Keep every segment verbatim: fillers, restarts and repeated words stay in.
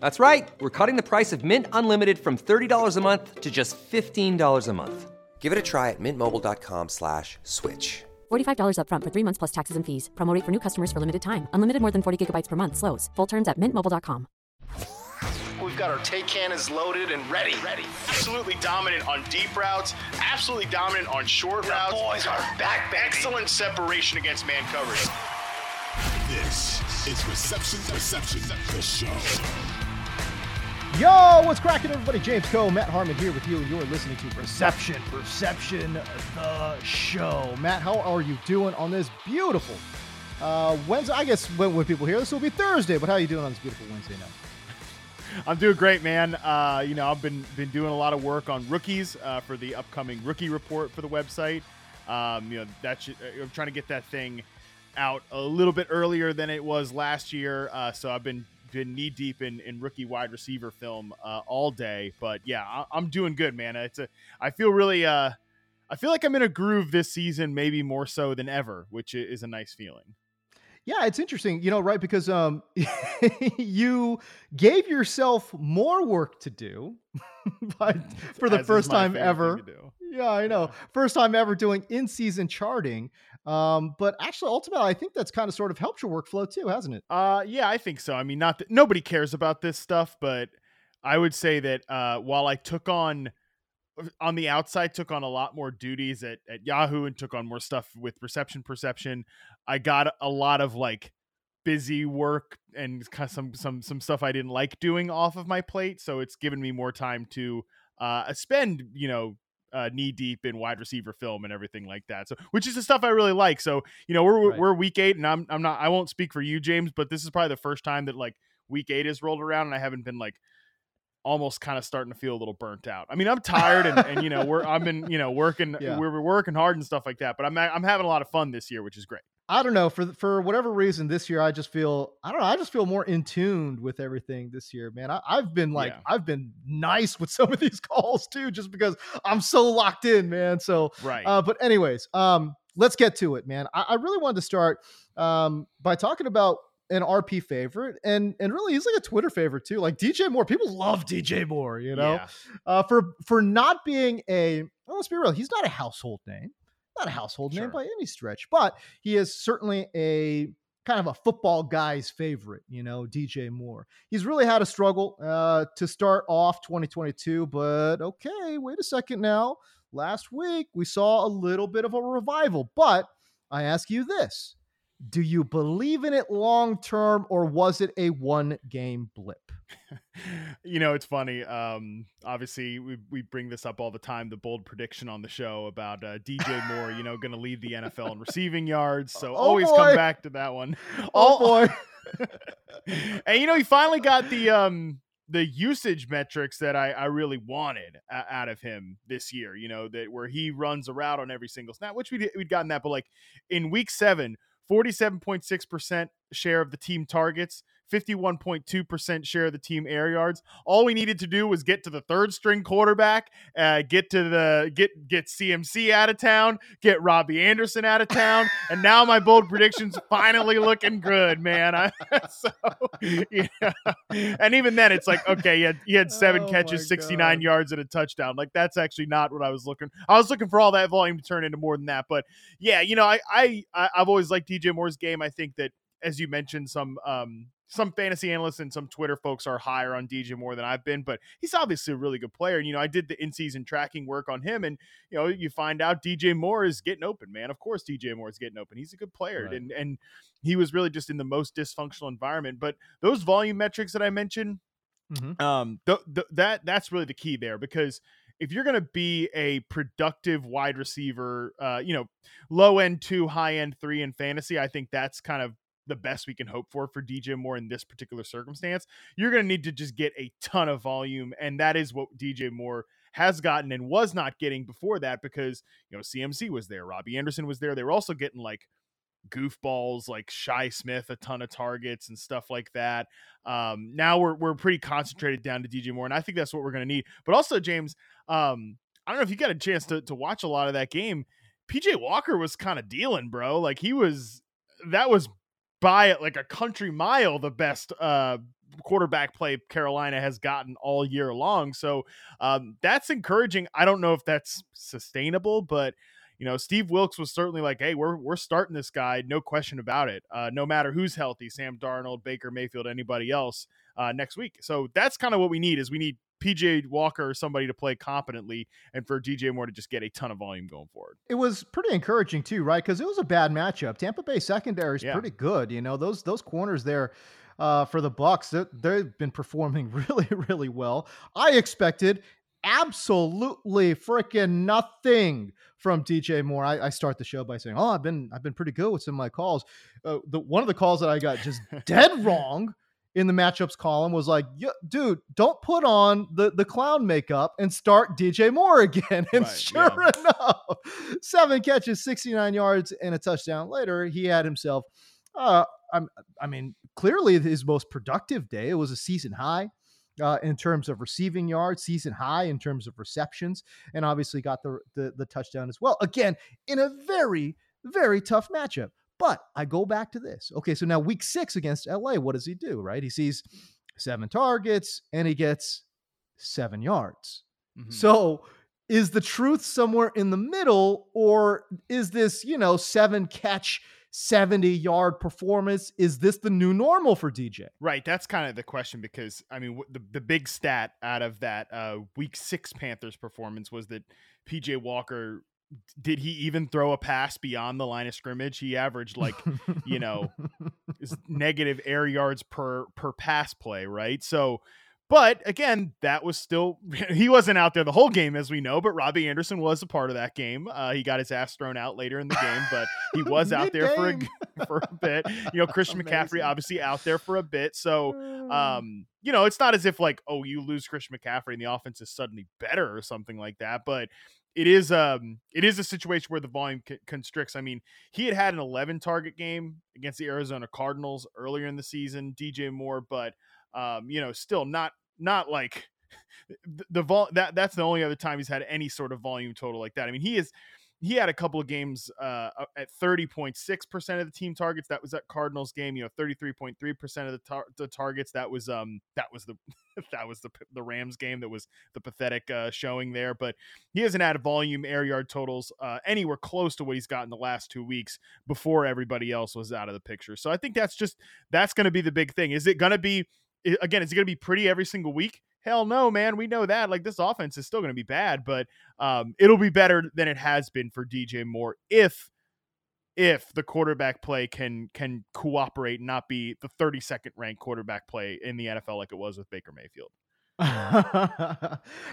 That's right. We're cutting the price of Mint Unlimited from thirty dollars a month to just fifteen dollars a month. Give it a try at mintmobile.com slash switch. forty-five dollars up front for three months plus taxes and fees. Promo rate for new customers for limited time. Unlimited more than forty gigabytes per month. Slows full terms at mint mobile dot com. We've got our take cannons loaded and ready. Ready. Absolutely dominant on deep routes. Absolutely dominant on short the routes. Boys are back, back. Excellent separation against man coverage. This is Reception Perception, the show. Yo, what's cracking, everybody? James Koh, Matt Harmon here with you. You're listening to Reception, Perception, the show. Matt, how are you doing on this beautiful uh, Wednesday? I guess when, when people hear this, will be Thursday, but how are you doing on this beautiful Wednesday night? I'm doing great, man. Uh, you know, I've been been doing a lot of work on rookies uh, for the upcoming rookie report for the website. Um, you know, that should, I'm trying to get that thing out a little bit earlier than it was last year, uh, so I've been been knee deep in, in rookie wide receiver film uh, all day, but yeah, I, I'm doing good, man. It's a, I feel really, uh, I feel like I'm in a groove this season, maybe more so than ever, which is a nice feeling. Yeah, it's interesting, you know, right? Because um, you gave yourself more work to do, but for the As first time ever. Yeah, I know. Yeah. First time ever doing in-season charting. Um, but actually, ultimately, I think that's kind of sort of helped your workflow too, hasn't it? Uh, yeah, I think so. I mean, not that nobody cares about this stuff, but I would say that uh, while I took on, on the outside, took on a lot more duties at, at Yahoo and took on more stuff with Reception Perception, I got a lot of like busy work and kind of some, some, some stuff I didn't like doing off of my plate. So it's given me more time to uh, spend, you know, Uh, knee deep in wide receiver film and everything like that. So, which is the stuff I really like. So, you know, we're right. we're week eight, and I'm I'm not I won't speak for you, James, but this is probably the first time that like week eight has rolled around and I haven't been like almost kind of starting to feel a little burnt out. I mean, I'm tired, and, and you know, we're I've been you know working yeah. we're, we're working hard and stuff like that. But I'm I'm having a lot of fun this year, which is great. I don't know, for for whatever reason this year, I just feel I don't know, I just feel more in tune with everything this year, man. I, I've been like yeah. I've been nice with some of these calls too, just because I'm so locked in, man. So right. Uh, but anyways, um, let's get to it, man. I, I really wanted to start um, by talking about an R P favorite, and and really he's like a Twitter favorite too. Like D J Moore, people love D J Moore, you know, yeah. uh, for for not being a well, let's be real, he's not a household name. Not a household name sure. by any stretch, but he is certainly a kind of a football guy's favorite, you know, D J Moore. He's really had a struggle uh, to start off twenty twenty-two, but okay, wait a second now. Last week, we saw a little bit of a revival, but I ask you this. Do you believe in it long-term, or was it a one-game blip? You know, it's funny. Um, obviously, we we bring this up all the time, the bold prediction on the show about uh, D J Moore, you know, going to lead the N F L in receiving yards. So oh, always boy. come back to that one. Oh, oh boy. And, you know, he finally got the um, the usage metrics that I, I really wanted uh, out of him this year, you know, that where he runs a route on every single snap, which we'd, we'd gotten that. But, like, in week seven, forty-seven point six percent share of the team targets, fifty-one point two percent share of the team air yards. All we needed to do was get to the third string quarterback, uh, get to the get get C M C out of town, get Robbie Anderson out of town, and now my bold prediction's finally looking good, man. I, so, yeah. And even then, it's like, okay, he had, he had seven oh catches, sixty-nine God. yards, and a touchdown. Like, that's actually not what I was looking. I was looking for all that volume to turn into more than that. But yeah, you know, I I I've always liked D J Moore's game. I think that, as you mentioned, some um, some fantasy analysts and some Twitter folks are higher on D J Moore than I've been, but he's obviously a really good player. And, you know, I did the in-season tracking work on him, and, you know, you find out D J Moore is getting open, man. Of course, D J Moore is getting open. He's a good player. Right. And, and he was really just in the most dysfunctional environment, but those volume metrics that I mentioned, mm-hmm. um, th- th- that that's really the key there, because if you're going to be a productive wide receiver, uh, you know, low end two, high end three in fantasy, I think that's kind of the best we can hope for for D J Moore in this particular circumstance. You're going to need to just get a ton of volume, and that is what D J Moore has gotten and was not getting before that, because, you know, C M C was there, Robbie Anderson was there. They were also getting like goofballs like Shy Smith a ton of targets and stuff like that. Um, now we're we're pretty concentrated down to D J Moore, and I think that's what we're going to need. But also, James, um, I don't know if you got a chance to to watch a lot of that game. P J Walker was kind of dealing, bro. Like he was, that was by like a country mile the best uh quarterback play Carolina has gotten all year long. So um that's encouraging. I don't know if that's sustainable, but you know, Steve Wilks was certainly like, hey, we're we're starting this guy, no question about it. Uh no matter who's healthy, Sam Darnold, Baker Mayfield, anybody else uh next week. So that's kind of what we need, is we need P J Walker or somebody to play competently, and for D J Moore to just get a ton of volume going forward. It was pretty encouraging too, right? Because it was a bad matchup. Tampa Bay secondary is yeah. pretty good. You know, those those corners there uh, for the Bucs, they've been performing really, really well. I expected absolutely freaking nothing from D J Moore. I, I start the show by saying, "Oh, I've been I've been pretty good with some of my calls." Uh, the one of the calls that I got just dead wrong in the matchups column was like, dude, don't put on the, the clown makeup and start D J Moore again. And right, sure yeah. enough, seven catches, sixty-nine yards and a touchdown later, he had himself, uh, I'm, I mean, clearly his most productive day. It was a season high uh, in terms of receiving yards, season high in terms of receptions, and obviously got the, the, the touchdown as well. Again, in a very, very tough matchup. But I go back to this. Okay, so now week six against L A, what does he do, right? He sees seven targets and he gets seven yards. Mm-hmm. So is the truth somewhere in the middle, or is this, you know, seven catch, seventy-yard performance? Is this the new normal for D J? Right, that's kind of the question, because, I mean, the, the big stat out of that uh, week six Panthers performance was that P J Walker – did he even throw a pass beyond the line of scrimmage? He averaged like, you know, negative air yards per, per pass play. Right. So, but again, that was still, he wasn't out there the whole game as we know, but Robbie Anderson was a part of that game. Uh, he got his ass thrown out later in the game, but he was out there for a, for a bit, you know, Christian McCaffrey obviously out there for a bit. So, um, you know, it's not as if like, oh, you lose Christian McCaffrey and the offense is suddenly better or something like that. But It is um it is a situation where the volume c- constricts. I mean, he had had an eleven target game against the Arizona Cardinals earlier in the season, D J Moore, but um you know, still not not like the, the vol that that's the only other time he's had any sort of volume total like that. I mean, he is he had a couple of games uh at thirty point six percent of the team targets. That was that Cardinals game, you know, thirty-three point three percent of the, tar- the targets. That was um that was the that was the the Rams game. That was the pathetic uh, showing there, but he hasn't had a volume air yard totals uh, anywhere close to what he's gotten the last two weeks before everybody else was out of the picture. So I think that's just, that's going to be the big thing. Is it going to be, again, is it going to be pretty every single week? Hell no, man. We know that. Like, this offense is still going to be bad, but um, it'll be better than it has been for D J Moore if if the quarterback play can can cooperate and not be the thirty-second ranked quarterback play in the N F L like it was with Baker Mayfield.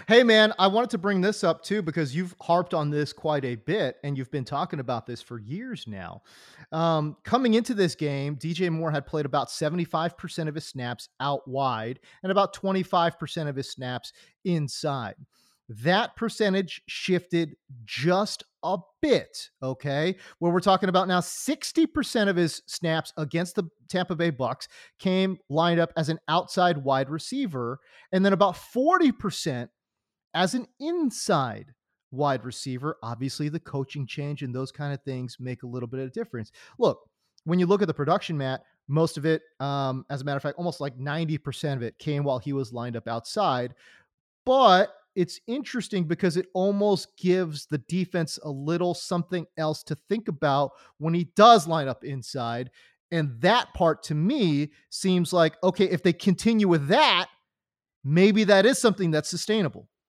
Hey, man, I wanted to bring this up, too, because you've harped on this quite a bit and you've been talking about this for years now. Um, coming into this game, D J Moore had played about seventy-five percent of his snaps out wide and about twenty-five percent of his snaps inside. That percentage shifted just a bit, okay? Where we're talking about now, sixty percent of his snaps against the Tampa Bay Bucs came lined up as an outside wide receiver, and then about forty percent as an inside wide receiver. Obviously, the coaching change and those kind of things make a little bit of a difference. Look, when you look at the production, Matt, most of it, um, as a matter of fact, almost like ninety percent of it came while he was lined up outside, but it's interesting because it almost gives the defense a little something else to think about when he does line up inside And that part to me seems like, okay, if they continue with that, maybe that is something that's sustainable.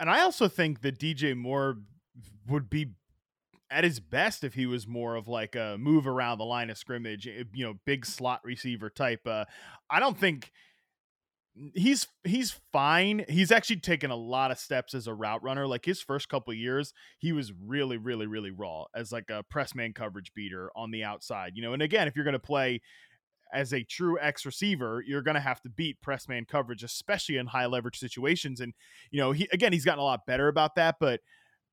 And I also think that D J Moore would be at his best if he was more of like a move around the line of scrimmage, you know, big slot receiver type. Uh, I don't think he's he's fine. He's actually taken a lot of steps as a route runner. Like his first couple of years, he was really, really, really raw as like a press man coverage beater on the outside, you know. And again, if you're going to play as a true X receiver, you're going to have to beat press man coverage, especially in high leverage situations. And, you know, he, again, he's gotten a lot better about that, but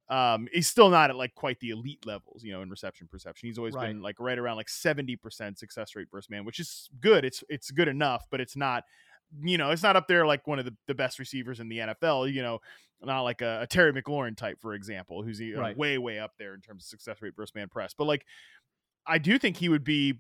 um, he's still not at like quite the elite levels, you know, in reception perception. He's always right. been like right around like seventy percent success rate versus man, which is good. It's, it's good enough, but it's not, you know, it's not up there like one of the, the best receivers in the N F L, you know, not like a, a Terry McLaurin type, for example, who's right. way, way up there in terms of success rate versus man press. But like, I do think he would be,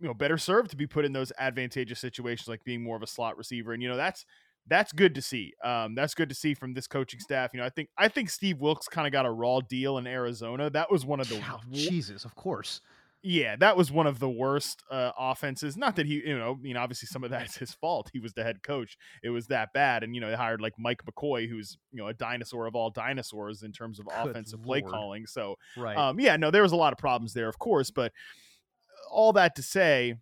you know, better served to be put in those advantageous situations, like being more of a slot receiver. And, you know, that's, that's good to see. Um, that's good to see from this coaching staff. You know, I think, I think Steve Wilks kind of got a raw deal in Arizona. That was one of the, oh, Jesus, of course. Yeah. That was one of the worst uh, offenses. Not that he, you know, you know, obviously some of that is his fault. He was the head coach. It was that bad. And, you know, they hired like Mike McCoy, who's, you know, a dinosaur of all dinosaurs in terms of good offensive Lord. play calling. So, right. um, yeah, no, there was a lot of problems there, of course, but all that to say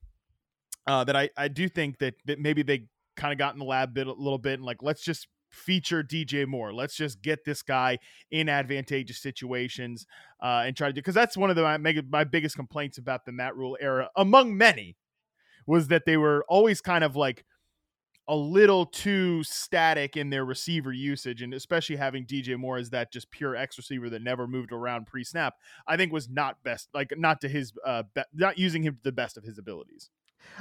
uh, that I, I do think that, that maybe they kind of got in the lab bit, a little bit and like, let's just feature D J Moore. Let's just get this guy in advantageous situations uh, and try to do, because that's one of the, my, my biggest complaints about the Matt Rule era, among many, was that they were always kind of like a little too static in their receiver usage. And especially having D J Moore as that just pure X receiver that never moved around pre-snap, I think was not best, like not to his, uh, be- not using him to the best of his abilities.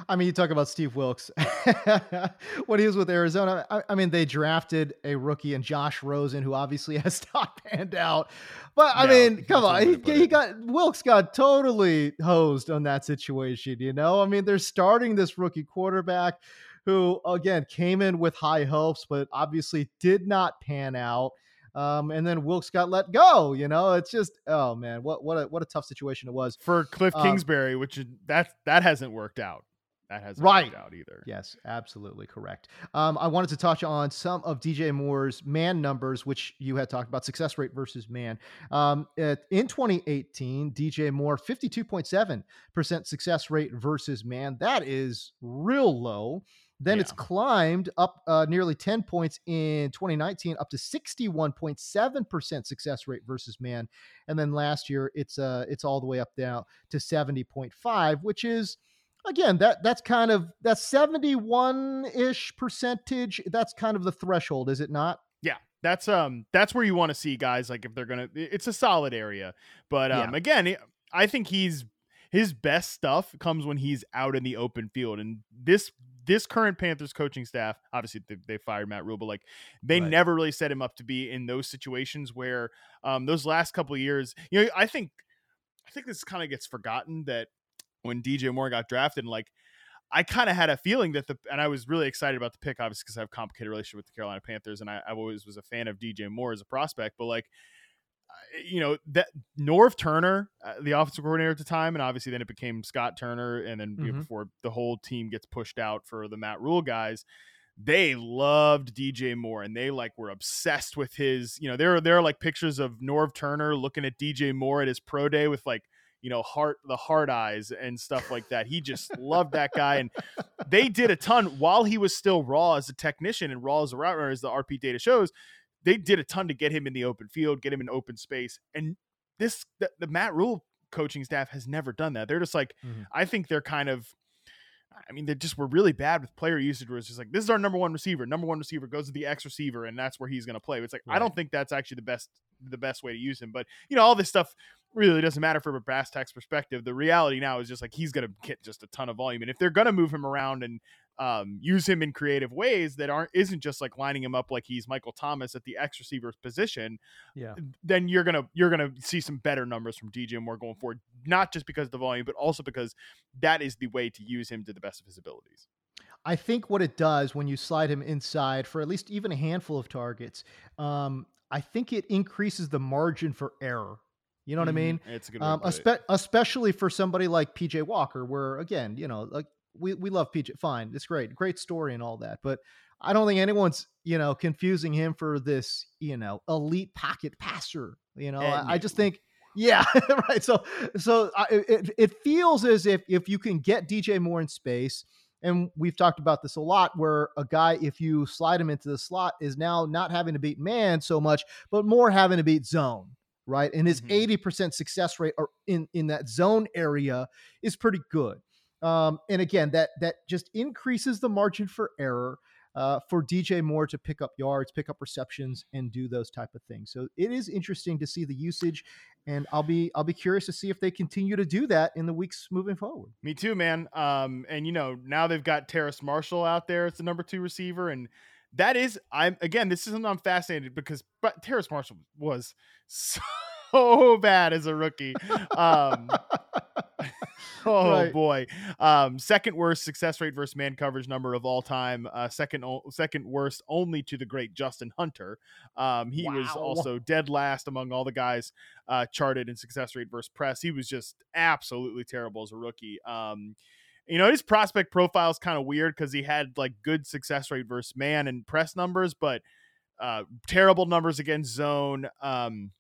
I mean, you talk about Steve Wilks when he was with Arizona. I, I mean, they drafted a rookie in Josh Rosen, who obviously has not panned out. But I no, mean, come on, he, he got Wilks got totally hosed on that situation. You know, I mean, they're starting this rookie quarterback who, again, came in with high hopes, but obviously did not pan out. Um, and then Wilks got let go. You know, it's just, oh man, what what a what a tough situation it was for Cliff um, Kingsbury, which is, that that hasn't worked out. That hasn't right. worked out either. Yes, absolutely correct. Um, I wanted to touch on some of D J Moore's man numbers, which you had talked about, success rate versus man. Um, at, in twenty eighteen, D J Moore, fifty-two point seven percent success rate versus man. That is real low. Then yeah. it's climbed up uh, nearly ten points in twenty nineteen, up to sixty-one point seven percent success rate versus man. And then last year, it's uh, it's all the way up now to seventy point five, which is, again, that that's kind of, that's seventy-one-ish percentage. That's kind of the threshold, is it not? Yeah, that's um that's where you want to see guys, like if they're going to, it's a solid area. But um, yeah. again, I think he's, his best stuff comes when he's out in the open field. And this This current Panthers coaching staff, obviously they, they fired Matt Rule, but like they right. never really set him up to be in those situations where um, those last couple of years, you know, I think, I think this kind of gets forgotten that when D J Moore got drafted, and like I kind of had a feeling that the, and I was really excited about the pick, obviously, because I have a complicated relationship with the Carolina Panthers. And I, I always was a fan of D J Moore as a prospect, but like, you know, that Norv Turner, uh, the offensive coordinator at the time, and obviously then it became Scott Turner, and then mm-hmm. you know, before the whole team gets pushed out for the Matt Rule guys, they loved D J Moore, and they like were obsessed with his, you know, there are, there are like pictures of Norv Turner looking at D J Moore at his pro day with like, you know, heart, the heart eyes and stuff like that. He just loved that guy. And they did a ton while he was still raw as a technician and raw as a route runner, as the R P data shows. They did a ton to get him in the open field, get him in open space. And this, the, the Matt Rule coaching staff has never done that. They're just like, mm-hmm. I think they're kind of, I mean, they just were really bad with player usage, where it's just like, this is our number one receiver. Number one receiver goes to the X receiver, and that's where he's going to play. It's like, right. I don't think that's actually the best, the best way to use him. But, you know, all this stuff really doesn't matter from a brass tacks perspective. The reality now is just like he's going to get just a ton of volume. And if they're going to move him around and um, use him in creative ways that aren't isn't just like lining him up like he's Michael Thomas at the X receiver's position, yeah, then you're gonna you're gonna see some better numbers from D J Moore going forward, not just because of the volume, but also because that is the way to use him to the best of his abilities. I think what it does when you slide him inside for at least even a handful of targets, um, I think it increases the margin for error. You know what mm, I mean? It's a good um, espe- especially for somebody like P J Walker, where again, you know, like we, we love P J. Fine. It's great. Great story and all that. But I don't think anyone's, you know, confusing him for this, you know, elite pocket passer. You know, I, I just think, yeah, right. So, so I, it, it feels as if, if you can get D J Moore in space, and we've talked about this a lot, where a guy, if you slide him into the slot, is now not having to beat man so much, but more having to beat zone. Right. And his mm-hmm. eighty percent success rate or in, in that zone area is pretty good. Um, and again, that, that just increases the margin for error uh, for D J Moore to pick up yards, pick up receptions, and do those type of things. So it is interesting to see the usage, and I'll be, I'll be curious to see if they continue to do that in the weeks moving forward. Me too, man. Um, and you know, now they've got Terrace Marshall out there as the number two receiver, and that is, I'm again, this is something I'm fascinated because, but Terrace Marshall was so bad as a rookie. Um, oh right. boy. Um, second worst success rate versus man coverage number of all time. Uh, second, second worst only to the great Justin Hunter. Um, he wow. was also dead last among all the guys uh, charted in success rate versus press. He was just absolutely terrible as a rookie. Um, You know, his prospect profile is kind of weird because he had like good success rate versus man and press numbers, but uh, terrible numbers against zone. Um,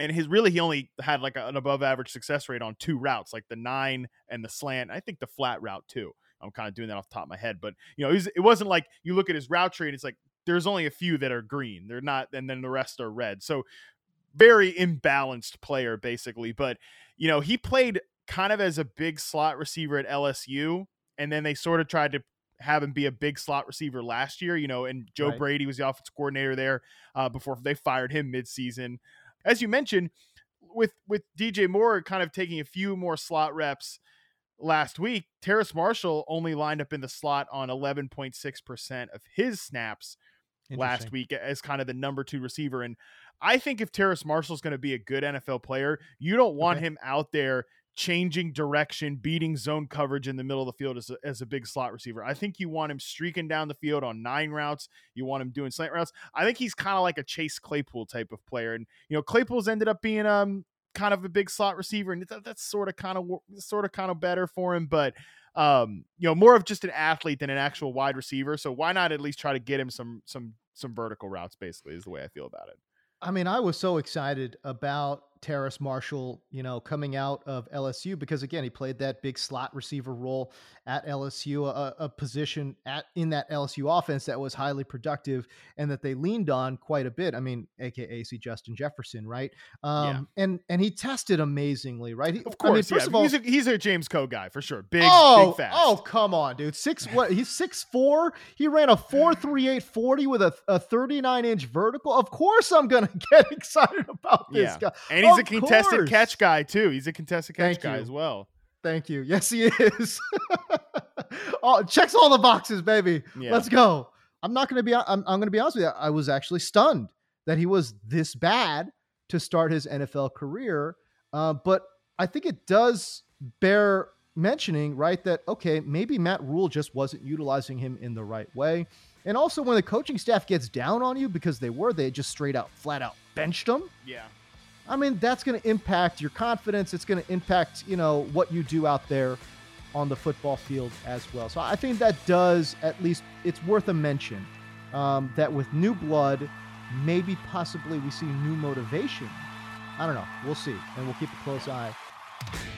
and his really, he only had like a, an above average success rate on two routes, like the nine and the slant. I think the flat route too. I'm kind of doing that off the top of my head, but you know, it, was, it wasn't like you look at his route tree and it's like, there's only a few that are green. They're not. And then the rest are red. So very imbalanced player basically. But you know, he played kind of as a big slot receiver at L S U, and then they sort of tried to have him be a big slot receiver last year, you know, and Joe right. Brady was the offensive coordinator there uh, before they fired him midseason. As you mentioned, with with D J Moore kind of taking a few more slot reps last week, Terrace Marshall only lined up in the slot on eleven point six percent of his snaps last week as kind of the number two receiver. And I think if Terrace Marshall is going to be a good N F L player, you don't want okay. him out there changing direction, beating zone coverage in the middle of the field as a, as a big slot receiver. I think you want him streaking down the field on nine routes. You want him doing slant routes. I think he's kind of like a Chase Claypool type of player. And, you know, Claypool's ended up being um kind of a big slot receiver, and that, that's sort of kind of sort of kind of better for him. But, um, you know, more of just an athlete than an actual wide receiver. So why not at least try to get him some some some vertical routes, basically, is the way I feel about it. I mean, I was so excited about Terrace Marshall, you know, coming out of L S U because, again, he played that big slot receiver role at L S U, a, a position at in that L S U offense that was highly productive and that they leaned on quite a bit. I mean, A K A see Justin Jefferson, right? Um, yeah. And and he tested amazingly, right? He, of course, I mean, first yeah. of all, he's a, he's a James Koh guy for sure. Big, oh, big fast. Oh, come on, dude. Six, what? He's six four. He ran a four three eight forty with a, a thirty-nine inch vertical. Of course, I'm gonna get excited about this yeah. guy. And he He's a contested catch guy too. He's a contested catch Thank guy you. as well. Thank you. Yes, he is. oh, checks all the boxes, baby. Yeah. Let's go. I'm not going to be, I'm, I'm going to be honest with you. I was actually stunned that he was this bad to start his N F L career. Uh, but I think it does bear mentioning, right, that, okay, maybe Matt Rule just wasn't utilizing him in the right way. And also when the coaching staff gets down on you, because they were, they just straight out, flat out benched him. Yeah. I mean, that's going to impact your confidence. It's going to impact, you know, what you do out there on the football field as well. So I think that does, at least it's worth a mention um, that with new blood, maybe possibly we see new motivation. I don't know. We'll see. And we'll keep a close eye.